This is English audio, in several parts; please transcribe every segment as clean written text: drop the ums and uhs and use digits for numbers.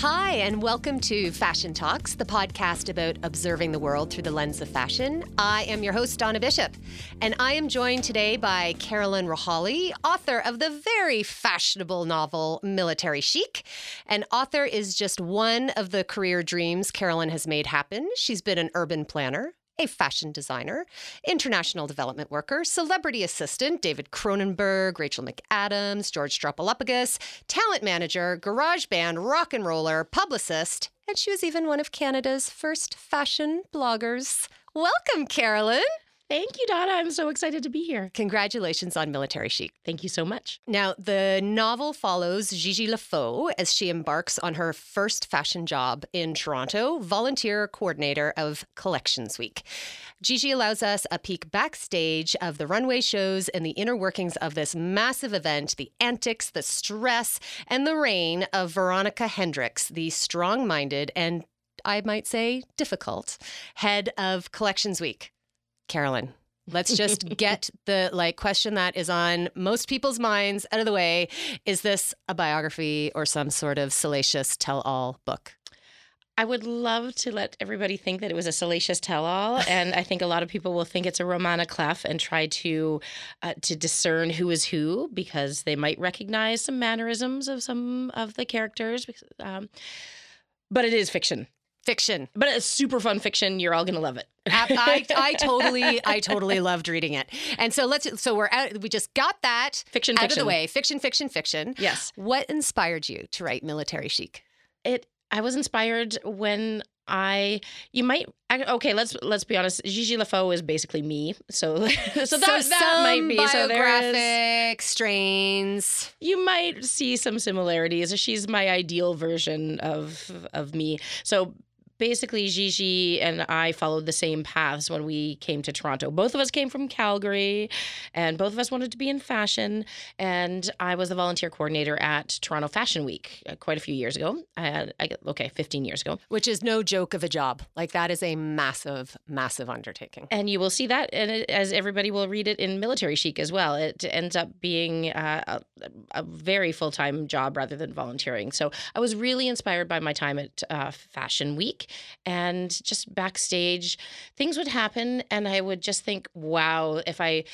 Hi, and welcome to Fashion Talks, the podcast about observing the world through the lens of fashion. I am your host, Donna Bishop, and I am joined today by Carolyn Rohaly, author of the very fashionable novel, Military Chic. And author is just one of the career dreams Carolyn has made happen. She's been an urban planner, a fashion designer, international development worker, celebrity assistant, David Cronenberg, Rachel McAdams, George Stroumboulopoulos, talent manager, garage band, rock and roller, publicist, and she was even one of Canada's first fashion bloggers. Welcome, Carolyn. Thank you, Donna. I'm so excited to be here. Congratulations on Military Chic. Thank you so much. Now, the novel follows Gigi LeFaux as she embarks on her first fashion job in Toronto, volunteer coordinator of Collections Week. Gigi allows us a peek backstage of the runway shows and the inner workings of this massive event, the antics, the stress, and the reign of Veronica Hendricks, the strong-minded and, I might say, difficult head of Collections Week. Carolyn, let's just get the question that is on most people's minds out of the way. Is this a biography or some sort of salacious tell-all book? I would love to let everybody think that it was a salacious tell-all, and I think a lot of people will think it's a Romana Clef and try to discern who is who because they might recognize some mannerisms of some of the characters. But it is fiction. Fiction. But it's super fun fiction. You're all going to love it. I totally loved reading it. And so we're out. We just got that out of the way. Fiction. Yes. What inspired you to write Military Chic? I was inspired when let's be honest. Gigi LeFaux is basically me. So that might be. So there is strains. You might see some similarities. She's my ideal version of me. So basically, Gigi and I followed the same paths when we came to Toronto. Both of us came from Calgary, and both of us wanted to be in fashion. And I was the volunteer coordinator at Toronto Fashion Week quite a few years ago. 15 years ago. Which is no joke of a job. Like, that is a massive, massive undertaking. And you will see that, and as everybody will read it in Military Chic as well. It ends up being a very full-time job rather than volunteering. So I was really inspired by my time at Fashion Week. And just backstage, things would happen, and I would just think, wow, if I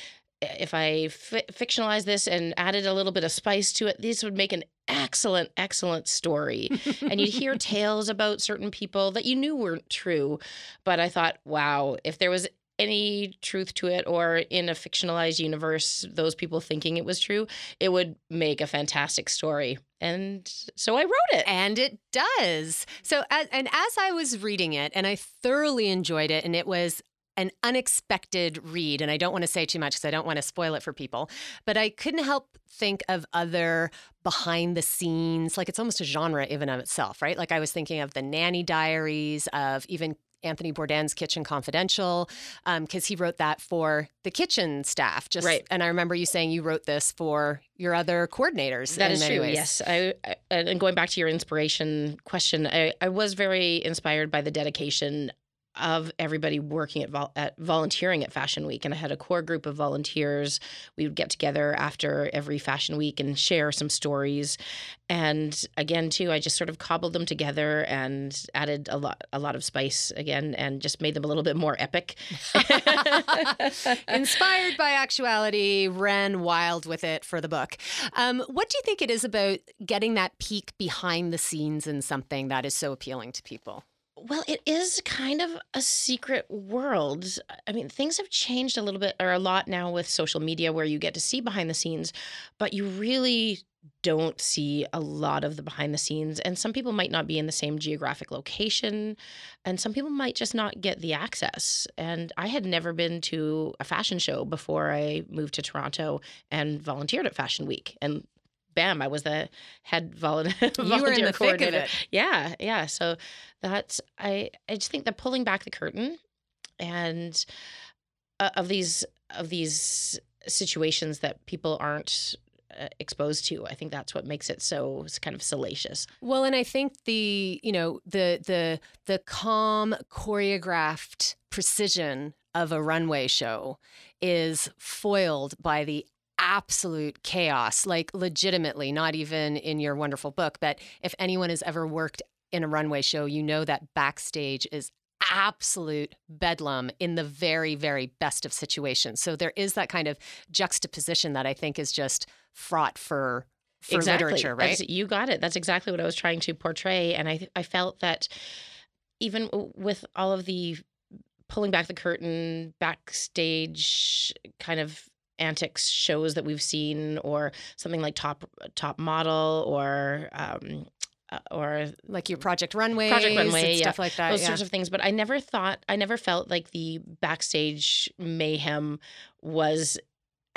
fictionalized this and added a little bit of spice to it, this would make an excellent, excellent story. And you'd hear tales about certain people that you knew weren't true, but I thought, wow, if there was any truth to it, or in a fictionalized universe, those people thinking it was true, it would make a fantastic story. And so I wrote it. And it does. So, as I was reading it, and I thoroughly enjoyed it, and it was an unexpected read, and I don't want to say too much because I don't want to spoil it for people, but I couldn't help think of other behind the scenes, like it's almost a genre even of itself, right? Like I was thinking of the Nanny Diaries, of even Anthony Bourdain's Kitchen Confidential, because he wrote that for the kitchen staff. Just right. And I remember you saying you wrote this for your other coordinators. That is true, ways. Yes. And going back to your inspiration question, I was very inspired by the dedication of everybody working at volunteering at Fashion Week. And I had a core group of volunteers. We would get together after every Fashion Week and share some stories. And again, too, I just sort of cobbled them together and added a lot of spice again, and just made them a little bit more epic. Inspired by actuality, ran wild with it for the book. What do you think it is about getting that peek behind the scenes in something that is so appealing to people? Well, it is kind of a secret world. I mean, things have changed a little bit or a lot now with social media, where you get to see behind the scenes, but you really don't see a lot of the behind the scenes. And some people might not be in the same geographic location, and some people might just not get the access. And I had never been to a fashion show before I moved to Toronto and volunteered at Fashion Week. And bam, I was the head volunteer. You were in the thick of it. Yeah. So that's, I just think that pulling back the curtain and of these situations that people aren't exposed to, I think that's what makes it so kind of salacious. Well, and I think the calm, choreographed precision of a runway show is foiled by the absolute chaos, like legitimately, not even in your wonderful book, but if anyone has ever worked in a runway show, you know that backstage is absolute bedlam in the very, very best of situations. So there is that kind of juxtaposition that I think is just fraught for exactly. literature, right? You got it. That's exactly what I was trying to portray. And I felt that even with all of the pulling back the curtain, backstage kind of antics shows that we've seen, or something like Top Model, or like your Project Runway, and stuff like that, those sorts of things. But I never felt like the backstage mayhem was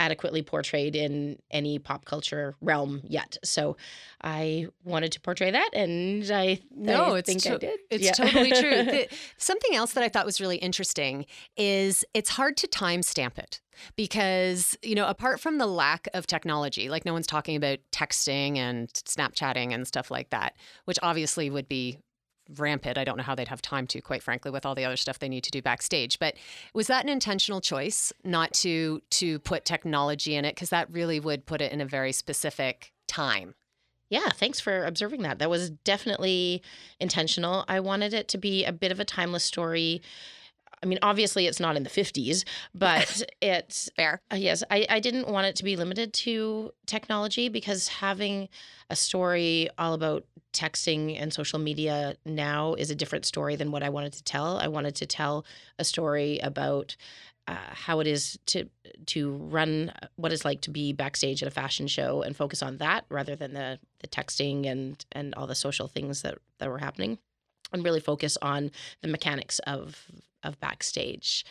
adequately portrayed in any pop culture realm yet. So I wanted to portray that, and I think I did. It's totally true. Something else that I thought was really interesting is it's hard to timestamp it because, you know, apart from the lack of technology, like no one's talking about texting and Snapchatting and stuff like that, which obviously would be rampant. I don't know how they'd have time to, quite frankly, with all the other stuff they need to do backstage. But was that an intentional choice not to put technology in it? Because that really would put it in a very specific time. Yeah, thanks for observing that. That was definitely intentional. I wanted it to be a bit of a timeless story. I mean, obviously it's not in the 50s, but it's fair. Yes, I didn't want it to be limited to technology, because having a story all about texting and social media now is a different story than what I wanted to tell. I wanted to tell a story about how it is to run, what it's like to be backstage at a fashion show, and focus on that rather than the texting and all the social things that were happening, and really focus on the mechanics of backstage.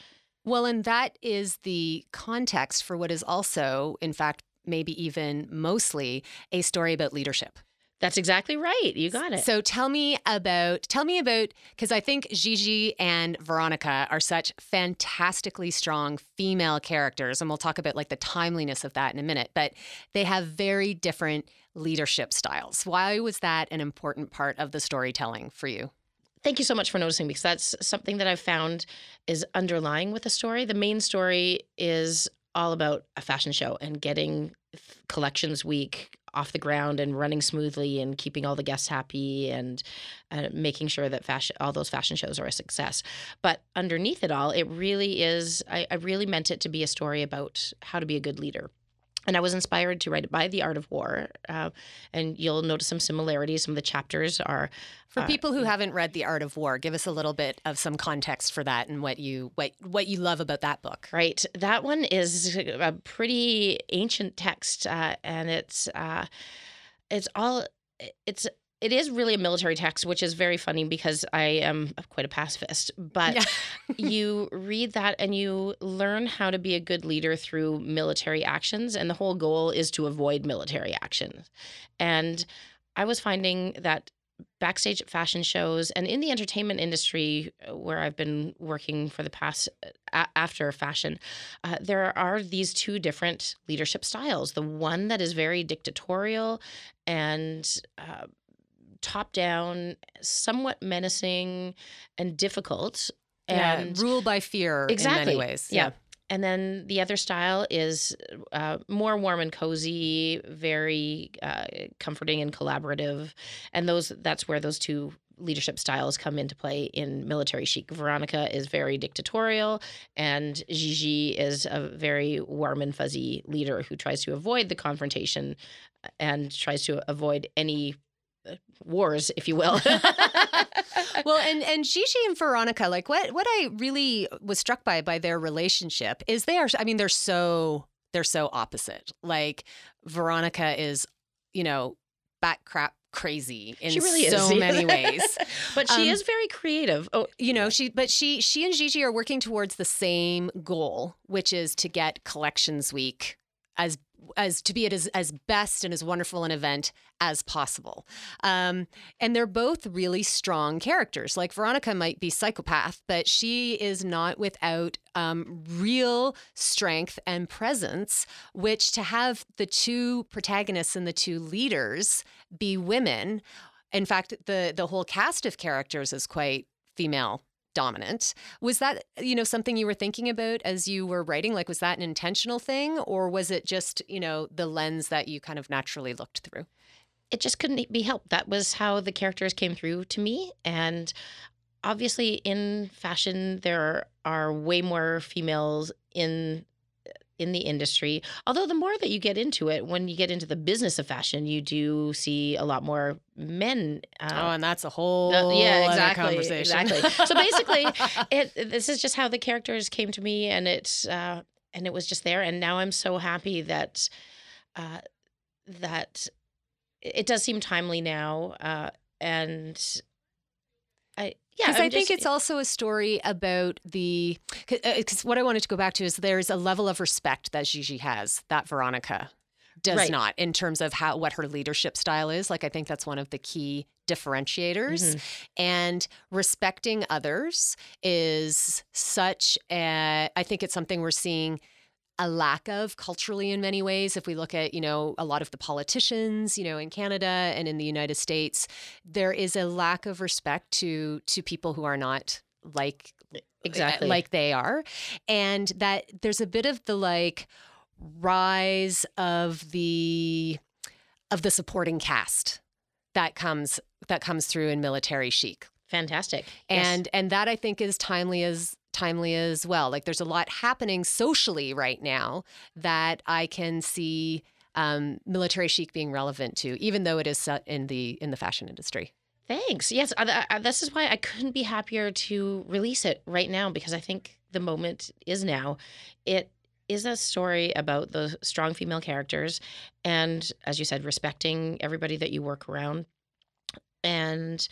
Well, and that is the context for what is also, in fact, maybe even mostly a story about leadership. That's exactly right. You got it. So tell me about, because I think Gigi and Veronica are such fantastically strong female characters, and we'll talk about like the timeliness of that in a minute, but they have very different leadership styles. Why was that an important part of the storytelling for you? Thank you so much for noticing, because that's something that I've found is underlying with the story. The main story is all about a fashion show and getting Collections Week off the ground and running smoothly and keeping all the guests happy and making sure that all those fashion shows are a success. But underneath it all, it really is, I really meant it to be a story about how to be a good leader. And I was inspired to write it by The Art of War. And you'll notice some similarities. Some of the chapters are... For people who haven't read The Art of War, give us a little bit of some context for that and what you love about that book. Right. That one is a pretty ancient text. And it is really a military text, which is very funny because I am quite a pacifist. But you read that and you learn how to be a good leader through military actions. And the whole goal is to avoid military actions. And I was finding that backstage at fashion shows and in the entertainment industry, where I've been working for the past after fashion, there are these two different leadership styles. The one that is very dictatorial and top-down, somewhat menacing and difficult. And rule by fear in many ways. Yeah. And then the other style is more warm and cozy, very comforting and collaborative. And that's where those two leadership styles come into play in Military Chic. Veronica is very dictatorial, and Gigi is a very warm and fuzzy leader who tries to avoid the confrontation and tries to avoid any wars, if you will. Well, and Gigi and Veronica, like what I really was struck by their relationship is they're so opposite. Like Veronica is, you know, bat crap crazy in so many ways, but she is very creative. Oh, you know, she and Gigi are working towards the same goal, which is to get Collections Week as best and as wonderful an event as possible. And they're both really strong characters. Like Veronica might be psychopath, but she is not without real strength and presence, which to have the two protagonists and the two leaders be women. In fact, the whole cast of characters is quite female dominant. Was that, you know, something you were thinking about as you were writing? Like, was that an intentional thing, or was it just, you know, the lens that you kind of naturally looked through? it just couldn't be helped. That was how the characters came through to me. And obviously in fashion, there are way more females in the industry. Although the more that you get into it, when you get into the business of fashion, you do see a lot more men. Oh, and that's a whole other conversation. Exactly. So basically, this is just how the characters came to me, and it was just there. And now I'm so happy that that it does seem timely now, and. Because I think it's also a story about the – because what I wanted to go back to is there's a level of respect that Gigi has that Veronica does not, in terms of what her leadership style is. Like, I think that's one of the key differentiators. Mm-hmm. And respecting others is such a – I think it's something we're seeing – a lack of culturally in many ways. If we look at, a lot of the politicians, in Canada and in the United States, there is a lack of respect to people who are not like they are. And that there's a bit of the rise of the supporting cast that comes through in Military Chic. Fantastic. And yes. And that I think is timely as well. Like, there's a lot happening socially right now that I can see Military Chic being relevant to, even though it is set in the fashion industry. Thanks. Yes, this is why I couldn't be happier to release it right now, because I think the moment is now. It is a story about the strong female characters, and as you said, respecting everybody that you work around, and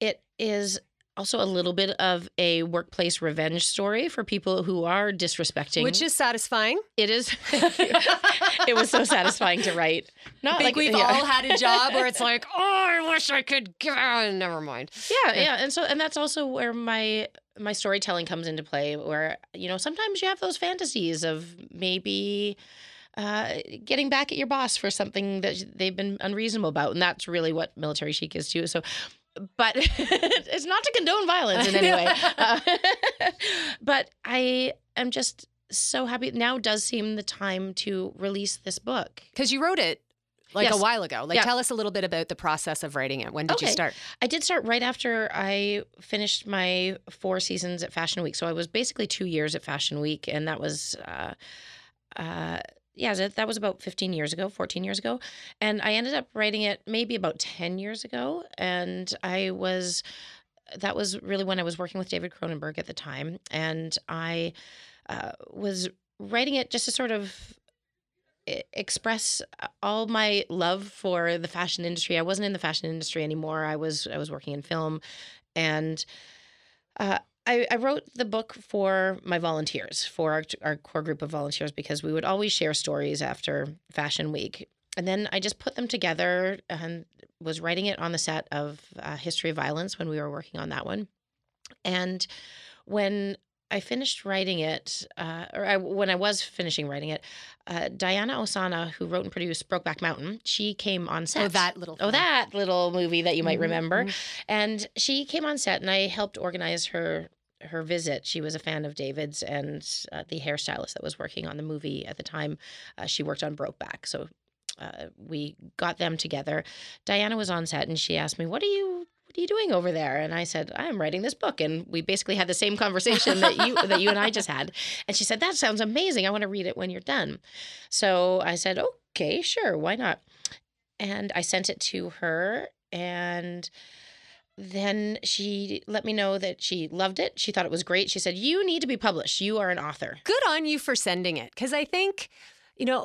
it is. Also a little bit of a workplace revenge story for people who are disrespecting. Which is satisfying. It is. It was so satisfying to write. Not I think we've all had a job where it's like, oh, I wish I could, never mind. Yeah. And that's also where my storytelling comes into play, where, sometimes you have those fantasies of maybe getting back at your boss for something that they've been unreasonable about. And that's really what Military Chic is too. So. But it's not to condone violence in any way. But I am just so happy. Now does seem the time to release this book. Because you wrote it a while ago. Tell us a little bit about the process of writing it. When did you start? I did start right after I finished my 4 seasons at Fashion Week. So I was basically 2 years at Fashion Week. And that was... that was about 15 years ago, 14 years ago. And I ended up writing it maybe about 10 years ago. And that was really when I was working with David Cronenberg at the time. And I was writing it just to sort of express all my love for the fashion industry. I wasn't in the fashion industry anymore. I was working in film. And I wrote the book for my volunteers, for our core group of volunteers, because we would always share stories after Fashion Week. And then I just put them together and was writing it on the set of History of Violence when we were working on that one. And when I finished writing it, when I was finishing writing it, Diana Ossana, who wrote and produced Brokeback Mountain, she came on set. That little movie that you might remember. And she came on set, and I helped organize her visit. She was a fan of David's, and the hairstylist that was working on the movie at the time, she worked on Brokeback. So we got them together. Diana was on set, and she asked me, What are you doing over there? And I said, I'm writing this book. And we basically had the same conversation that you and I just had. And she said, that sounds amazing. I want to read it when you're done. So I said, okay, sure. Why not? And I sent it to her, and then she let me know that she loved it. She thought it was great. She said, you need to be published. You are an author. Good on you for sending it. Because I think...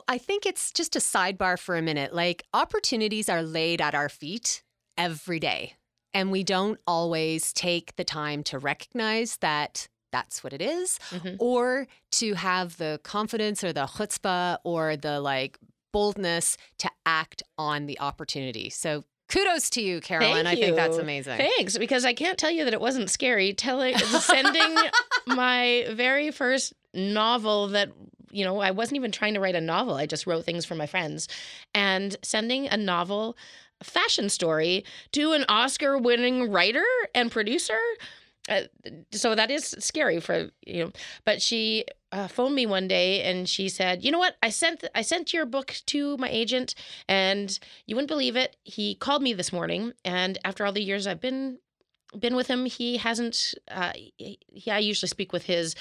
I think it's just a sidebar for a minute. Opportunities are laid at our feet every day. And we don't always take the time to recognize that that's what it is, or to have the confidence or the chutzpah or the boldness to act on the opportunity. So kudos to you, Carolyn. Thank you. I think that's amazing. Thanks, because I can't tell you that it wasn't scary sending my very first novel that... I wasn't even trying to write a novel. I just wrote things for my friends. And sending a novel, a fashion story, to an Oscar-winning writer and producer, so that is scary for, but she phoned me one day and she said, you know what, I sent your book to my agent and you wouldn't believe it. He called me this morning, and after all the years I've been with him, he hasn't, I usually speak with his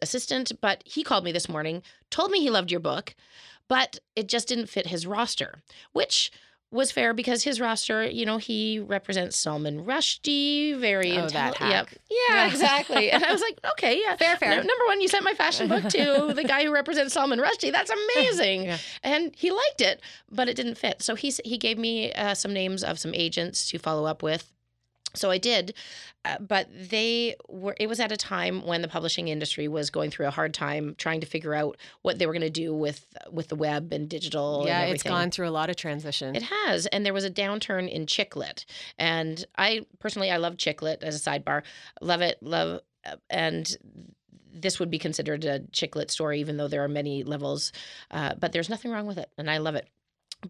assistant, but he called me this morning, told me he loved your book, but it just didn't fit his roster, which was fair because his roster, you know, he represents Salman Rushdie, very hack. Yeah, exactly. And I was like, okay, yeah. Fair. Number one, you sent my fashion book to the guy who represents Salman Rushdie. That's amazing. Yeah. And he liked it, but it didn't fit. So he gave me some names of some agents to follow up with. So I did, but it was at a time when the publishing industry was going through a hard time trying to figure out what they were going to do with the web and digital. Yeah, and it's gone through a lot of transition. It has. And there was a downturn in chick lit. And I love chick lit as a sidebar. Love it. And this would be considered a chick lit story, even though there are many levels, but there's nothing wrong with it. And I love it.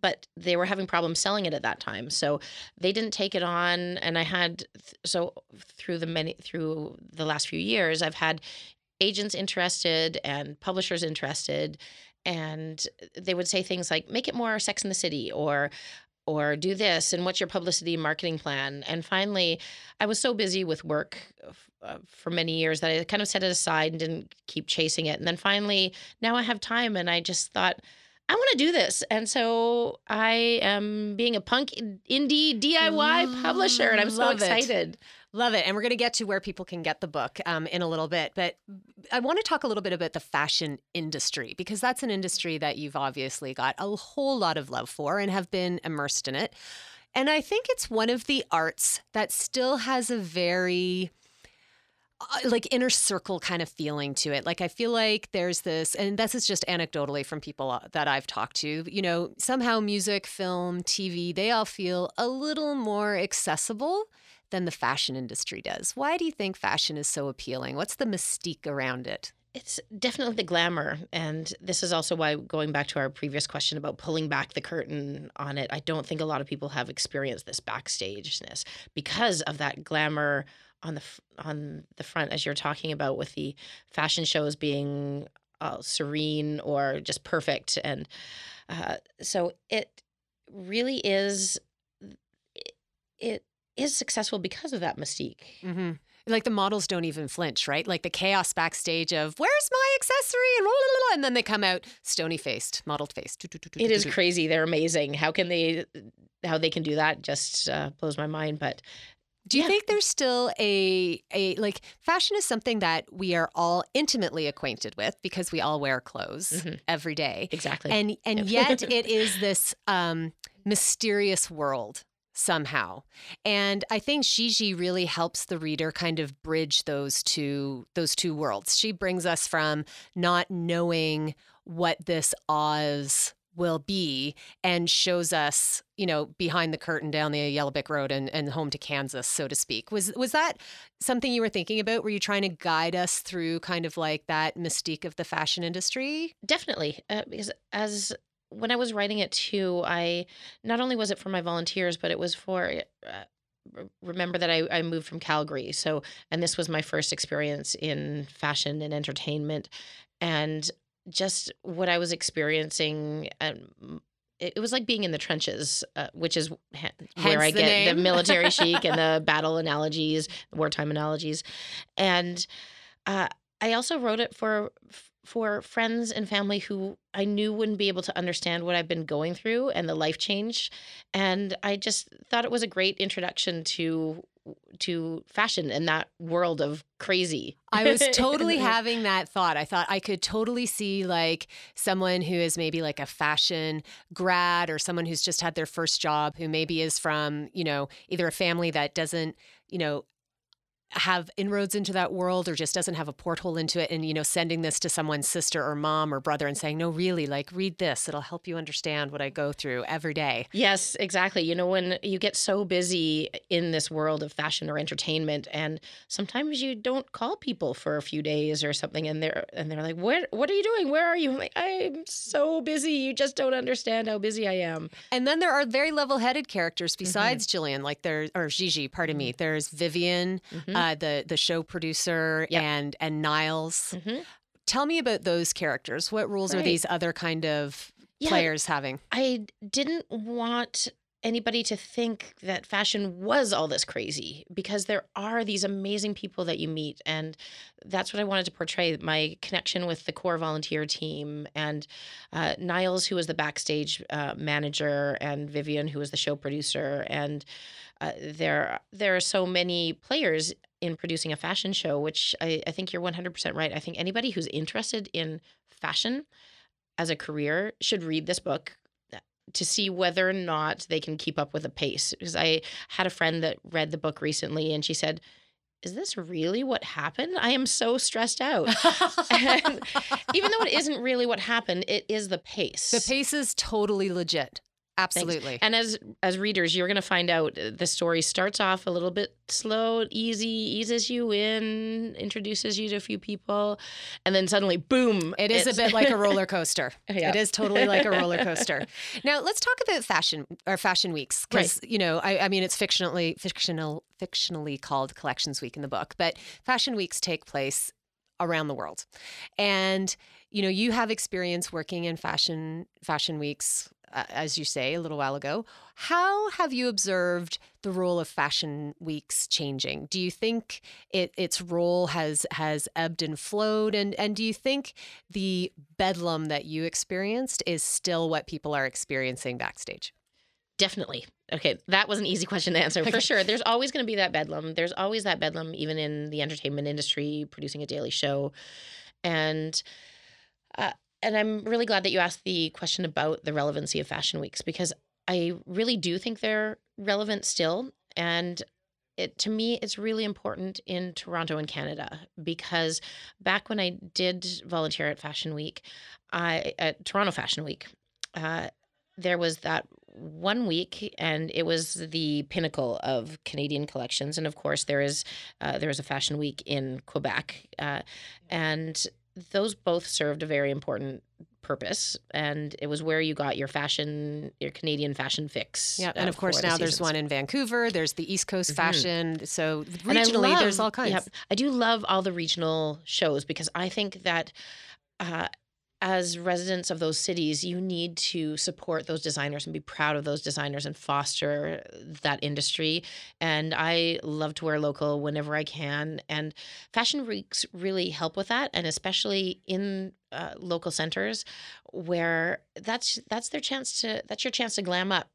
But they were having problems selling it at that time. So they didn't take it on. And I had, so through the last few years, I've had agents interested and publishers interested. And they would say things like, make it more Sex and the City or do this. And what's your publicity and marketing plan? And finally, I was so busy with work for many years that I kind of set it aside and didn't keep chasing it. And then finally, now I have time. And I just thought, I want to do this. And so I am being a punk indie DIY publisher, and I'm so excited. Love it. And we're going to get to where people can get the book in a little bit. But I want to talk a little bit about the fashion industry, because that's an industry that you've obviously got a whole lot of love for and have been immersed in it. And I think it's one of the arts that still has a very like inner circle kind of feeling to it. Like I feel like there's this, and this is just anecdotally from people that I've talked to, you know, somehow music, film, TV, they all feel a little more accessible than the fashion industry does. Why do you think fashion is so appealing? What's the mystique around it? It's definitely the glamour. And this is also why, going back to our previous question about pulling back the curtain on it, I don't think a lot of people have experienced this backstageness because of that glamour on the front, as you're talking about, with the fashion shows being serene or just perfect. And so it really is, it is successful because of that mystique. Mm-hmm. Like the models don't even flinch, right? Like the chaos backstage of, where's my accessory? And blah, blah, blah, and then they come out stony-faced, mottled-faced. It is crazy. They're amazing. How they can do that just blows my mind. But do you think there's still a like fashion is something that we are all intimately acquainted with because we all wear clothes every day. Exactly. And yet it is this mysterious world somehow. And I think Gigi really helps the reader kind of bridge those two worlds. She brings us from not knowing what this Oz will be and shows us, you know, behind the curtain down the Yellow Brick Road and home to Kansas, so to speak. Was that something you were thinking about? Were you trying to guide us through kind of like that mystique of the fashion industry? Definitely. Because when I was writing it too, not only was it for my volunteers, but it was for... remember that I moved from Calgary. So, and this was my first experience in fashion and entertainment. And just what I was experiencing, it was like being in the trenches, which is where I get the military chic and the battle analogies, wartime analogies. And I also wrote it for friends and family who I knew wouldn't be able to understand what I've been going through and the life change. And I just thought it was a great introduction to fashion and that world of crazy. I was totally having that thought. I thought I could totally see like someone who is maybe like a fashion grad or someone who's just had their first job, who maybe is from, you know, either a family that doesn't, you know, have inroads into that world or just doesn't have a porthole into it, and, you know, sending this to someone's sister or mom or brother and saying, no, really, like, read this. It'll help you understand what I go through every day. Yes, exactly. You know, when you get so busy in this world of fashion or entertainment, and sometimes you don't call people for a few days or something, and they're like, what are you doing? Where are you? I'm like, I'm so busy. You just don't understand how busy I am. And then there are very level-headed characters besides Jillian, like Gigi, pardon me. There's Vivian, the show producer, and Niles. Tell me about those characters. What roles are these other kind of players having? I didn't want anybody to think that fashion was all this crazy, because there are these amazing people that you meet, and that's what I wanted to portray. My connection with the core volunteer team, and Niles, who was the backstage manager, and Vivian, who was the show producer, and there are so many players in producing a fashion show, which I think you're 100% right. I think anybody who's interested in fashion as a career should read this book to see whether or not they can keep up with the pace. Because I had a friend that read the book recently, and she said, "Is this really what happened? I am so stressed out." And even though it isn't really what happened, it is the pace. The pace is totally legit. Absolutely. Thanks. And as readers, you're going to find out the story starts off a little bit slow, easy, eases you in, introduces you to a few people, and then suddenly, boom. It's a bit like a roller coaster. Yeah. It is totally like a roller coaster. Now, let's talk about fashion weeks, because, you know, I mean, it's fictionally called Collections Week in the book, but fashion weeks take place around the world. And, you know, you have experience working in fashion weeks, as you say a little while ago. How have you observed the role of fashion weeks changing? Do you think its role has ebbed and flowed? And do you think the bedlam that you experienced is still what people are experiencing backstage? Definitely. Okay, that was an easy question to answer. For sure. There's always going to be that bedlam. There's always that bedlam, even in the entertainment industry, producing a daily show. And I'm really glad that you asked the question about the relevancy of fashion weeks, because I really do think they're relevant still. And to me, it's really important in Toronto and Canada, because back when I did volunteer at Fashion Week, at Toronto Fashion Week, there was that one week, and it was the pinnacle of Canadian collections. And of course, there is a Fashion Week in Quebec, and those both served a very important purpose, and it was where you got your fashion, your Canadian fashion fix. Yeah, and of course now there's one in Vancouver. There's the East Coast fashion. So regionally, there's all kinds. Yeah, I do love all the regional shows, because I think that as residents of those cities, you need to support those designers and be proud of those designers and foster that industry. And I love to wear local whenever I can. And fashion weeks really help with that, and especially in local centers, where that's your chance to glam up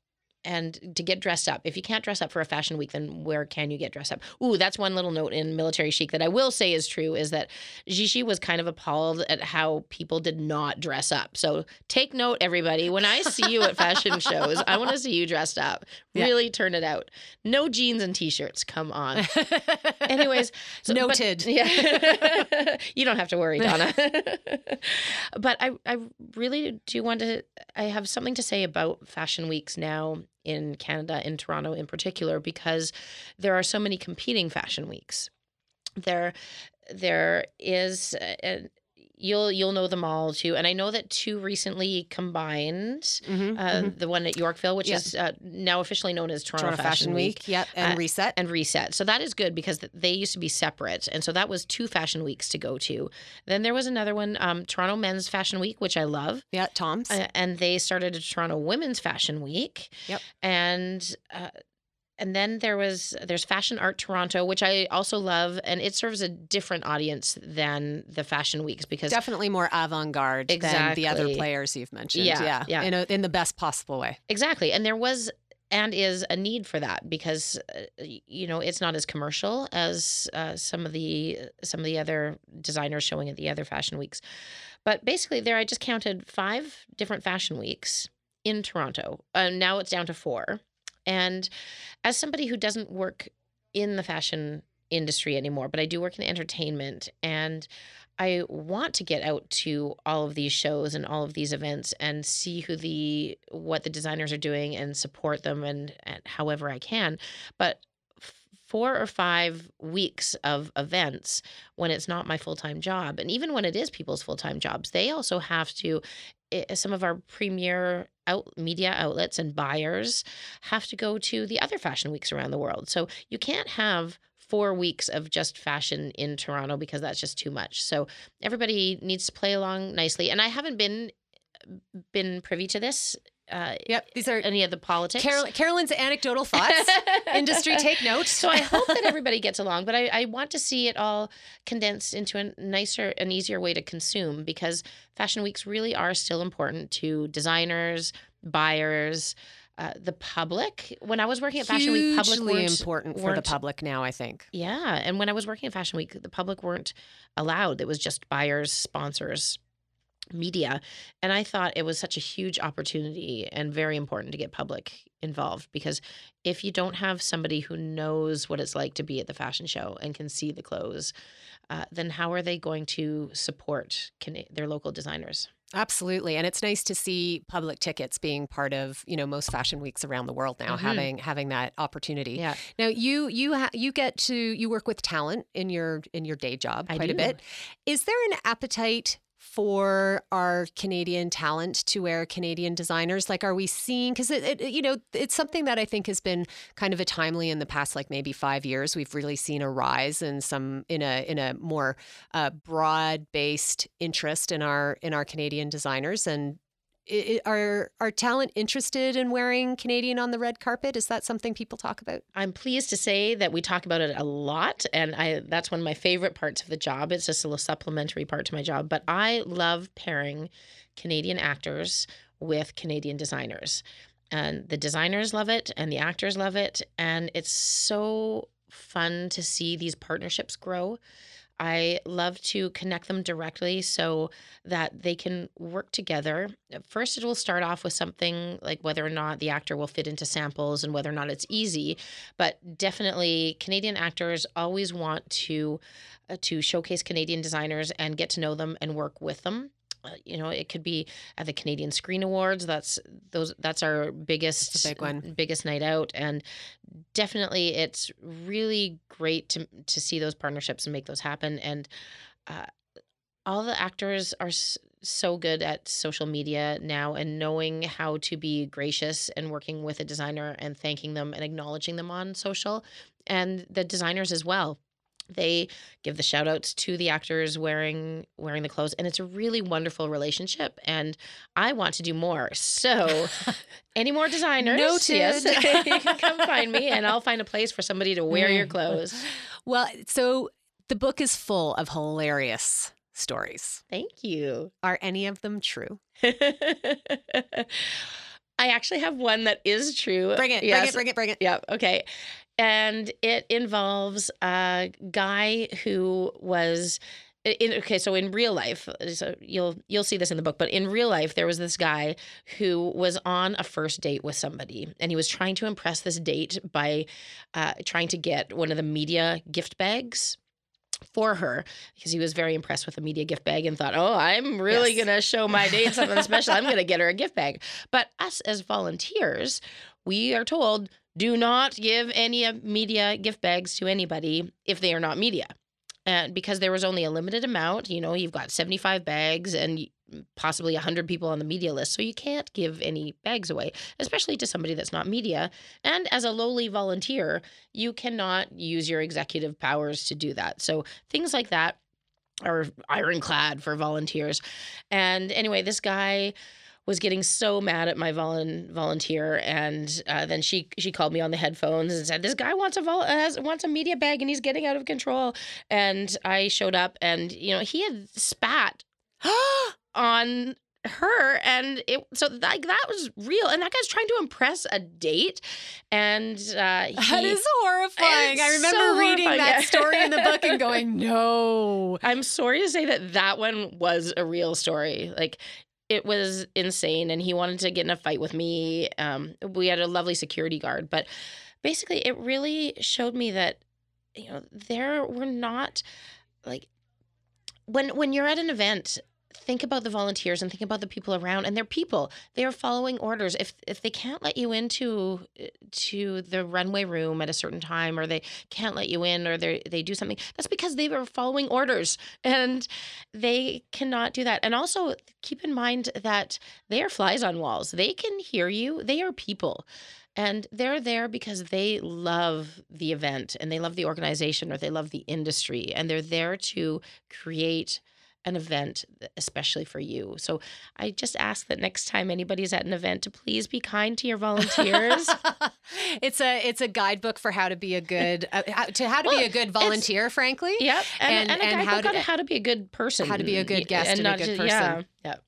and to get dressed up. If you can't dress up for a fashion week, then where can you get dressed up? Ooh, that's one little note in Military Chic that I will say is true, is that Gigi was kind of appalled at how people did not dress up. So take note, everybody. When I see you at fashion shows, I want to see you dressed up. Yeah. Really turn it out. No jeans and T-shirts. Come on. Anyways. So, noted. But, yeah. You don't have to worry, Donna. But I really do want to, I have something to say about fashion weeks now in Canada, in Toronto in particular, because there are so many competing fashion weeks. There is, and you'll know them all too. And I know that two recently combined, the one at Yorkville, which is now officially known as Toronto Fashion Week. Yep, and Reset. And Reset. So that is good, because they used to be separate. And so that was two fashion weeks to go to. Then there was another one, Toronto Men's Fashion Week, which I love. Yeah, Tom's. And they started a Toronto Women's Fashion Week. Yep. And then there's Fashion Art Toronto, which I also love, and it serves a different audience than the fashion weeks, because definitely more avant-garde than the other players you've mentioned. Yeah. In the best possible way. Exactly, and there was and is a need for that, because it's not as commercial as some of the other designers showing at the other fashion weeks. But basically, there I just counted 5 different fashion weeks in Toronto. Now it's down to 4. And as somebody who doesn't work in the fashion industry anymore, but I do work in entertainment, and I want to get out to all of these shows and all of these events and see what the designers are doing and support them and however I can. But 4 or 5 weeks of events, when it's not my full-time job, and even when it is people's full-time jobs, they also have to, some of our premier media outlets and buyers have to go to the other fashion weeks around the world. So you can't have 4 weeks of just fashion in Toronto because that's just too much. So everybody needs to play along nicely. And I haven't been privy to this. These are any of the politics. Carolyn's anecdotal thoughts. Industry, take note. So I hope that everybody gets along, but I want to see it all condensed into a nicer and easier way to consume, because fashion weeks really are still important to designers, buyers, the public. When I was working at Fashion Week, public weren't important for the public now, I think. Yeah, and when I was working at Fashion Week, the public weren't allowed. It was just buyers, sponsors, media. And I thought it was such a huge opportunity and very important to get public involved, because if you don't have somebody who knows what it's like to be at the fashion show and can see the clothes, then how are they going to support their local designers? Absolutely. And it's nice to see public tickets being part of, you know, most fashion weeks around the world now, having that opportunity. Yeah. Now you work with talent in your day job quite a bit. Is there an appetite for our Canadian talent to wear Canadian designers? Like, are we seeing, because it's something that I think has been kind of a timely in the past, like maybe 5 years, we've really seen a rise in a more broad-based interest in our Canadian designers. And are talent interested in wearing Canadian on the red carpet? Is that something people talk about? I'm pleased to say that we talk about it a lot, and that's one of my favorite parts of the job. It's just a little supplementary part to my job, but I love pairing Canadian actors with Canadian designers. And the designers love it, and the actors love it, and it's so fun to see these partnerships grow. I love to connect them directly so that they can work together. First, it will start off with something like whether or not the actor will fit into samples and whether or not it's easy. But definitely, Canadian actors always want to showcase Canadian designers and get to know them and work with them. You know, it could be at the Canadian Screen Awards. That's our biggest night out, and definitely it's really great to see those partnerships and make those happen. And all the actors are so good at social media now, and knowing how to be gracious and working with a designer and thanking them and acknowledging them on social, and the designers as well. They give the shout outs to the actors wearing the clothes, and it's a really wonderful relationship, and I want to do more. So any more designers? Noted. Yes, come find me and I'll find a place for somebody to wear your clothes. Well, so the book is full of hilarious stories. Thank you. Are any of them true? I actually have one that is true. Bring it, yes. Bring it. Yeah, okay. And it involves a guy who was, so in real life, so you'll see this in the book, but in real life, there was this guy who was on a first date with somebody, and he was trying to impress this date by trying to get one of the media gift bags for her, because he was very impressed with the media gift bag and thought, oh, I'm really going to show my date something special. I'm going to get her a gift bag. But us as volunteers, we are told, do not give any media gift bags to anybody if they are not media. And because there was only a limited amount, you know, you've got 75 bags and possibly 100 people on the media list. So you can't give any bags away, especially to somebody that's not media. And as a lowly volunteer, you cannot use your executive powers to do that. So things like that are ironclad for volunteers. And anyway, this guy was getting so mad at my volunteer, and then she called me on the headphones and said, this guy wants a media bag and he's getting out of control. And I showed up, and you know, he had spat on her, and that was real, and that guy's trying to impress a date, and that is horrifying. I remember reading that story in the book and going, no, I'm sorry to say that one was a real story. Like, it was insane, and he wanted to get in a fight with me. We had a lovely security guard, but basically it really showed me that, you know, there were not, like, when you're at an event, think about the volunteers and think about the people around, and they're people. They are following orders. If they can't let you into the runway room at a certain time, or they can't let you in, or they do something, that's because they were following orders, and they cannot do that. And also keep in mind that they are flies on walls. They can hear you. They are people. And they're there because they love the event and they love the organization or they love the industry, and they're there to create an event especially for you. So I just ask that next time anybody's at an event to please be kind to your volunteers. It's a guidebook for how to be a good be a good volunteer, frankly. Yep. And a guidebook on how to be a good person. How to be a good guest and a good person. Yeah. Yep.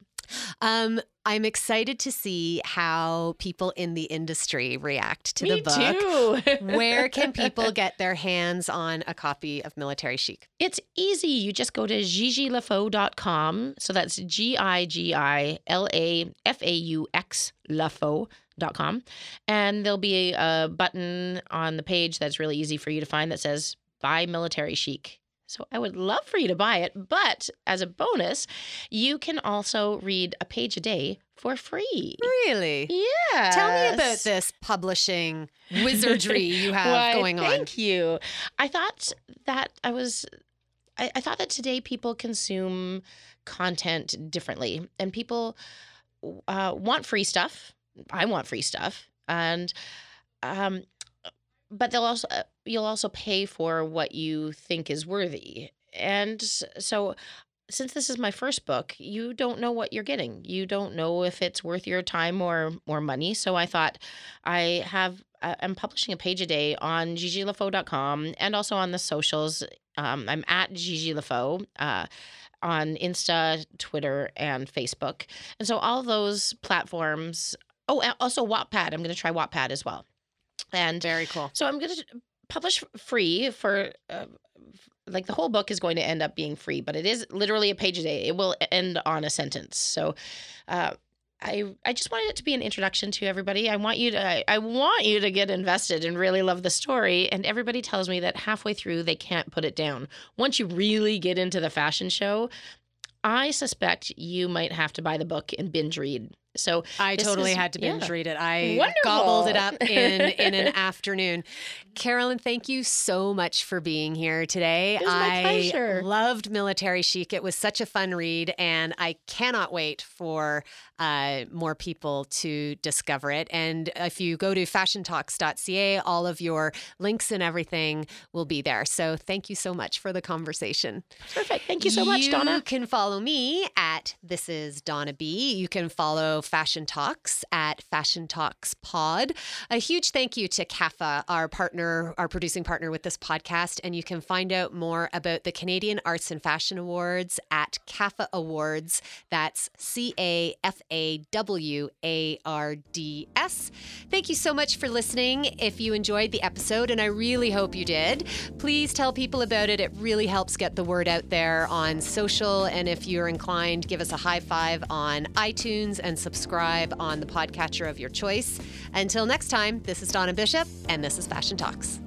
I'm excited to see how people in the industry react to the book. Me too. Where can people get their hands on a copy of Military Chic? It's easy. You just go to gigilafaux.com. So that's GIGILAFAUX, LaFaux.com. And there'll be a button on the page that's really easy for you to find that says Buy Military Chic. So I would love for you to buy it, but as a bonus, you can also read a page a day for free. Really? Yeah. Tell me about this publishing wizardry you have going on. Thank you. I thought that today people consume content differently, and people want free stuff. I want free stuff, and but they'll also. You'll also pay for what you think is worthy. And so since this is my first book, you don't know what you're getting. You don't know if it's worth your time or money. So I thought I'm publishing a page a day on gigilafaux.com and also on the socials. I'm at Gigi LeFaux on Insta, Twitter, and Facebook. And so all those platforms. Oh, and also Wattpad. I'm going to try Wattpad as well. And very cool. So I'm going to publish free for like the whole book is going to end up being free, but it is literally a page a day. It will end on a sentence. So I just wanted it to be an introduction to everybody. I want you to get invested and really love the story. And everybody tells me that halfway through they can't put it down. Once you really get into the fashion show, I suspect you might have to buy the book and binge read. So I totally had to binge read it. I gobbled it up in an afternoon. Carolyn, thank you so much for being here today. It was my pleasure. I loved Military Chic. It was such a fun read, and I cannot wait for more people to discover it. And if you go to fashiontalks.ca, all of your links and everything will be there. So thank you so much for the conversation. Perfect. Thank you so much, Donna. You can follow me at This Is Donna B. You can follow Fashion Talks at Fashion Talks Pod. A huge thank you to CAFA, our partner, our producing partner with this podcast. And you can find out more about the Canadian Arts and Fashion Awards at CAFA Awards. That's CAFAWARDS. Thank you so much for listening. If you enjoyed the episode, and I really hope you did, please tell people about it. It really helps get the word out there on social. And if you're inclined, give us a high five on iTunes and subscribe on the podcatcher of your choice. Until next time, this is Donna Bishop, and this is Fashion Talks.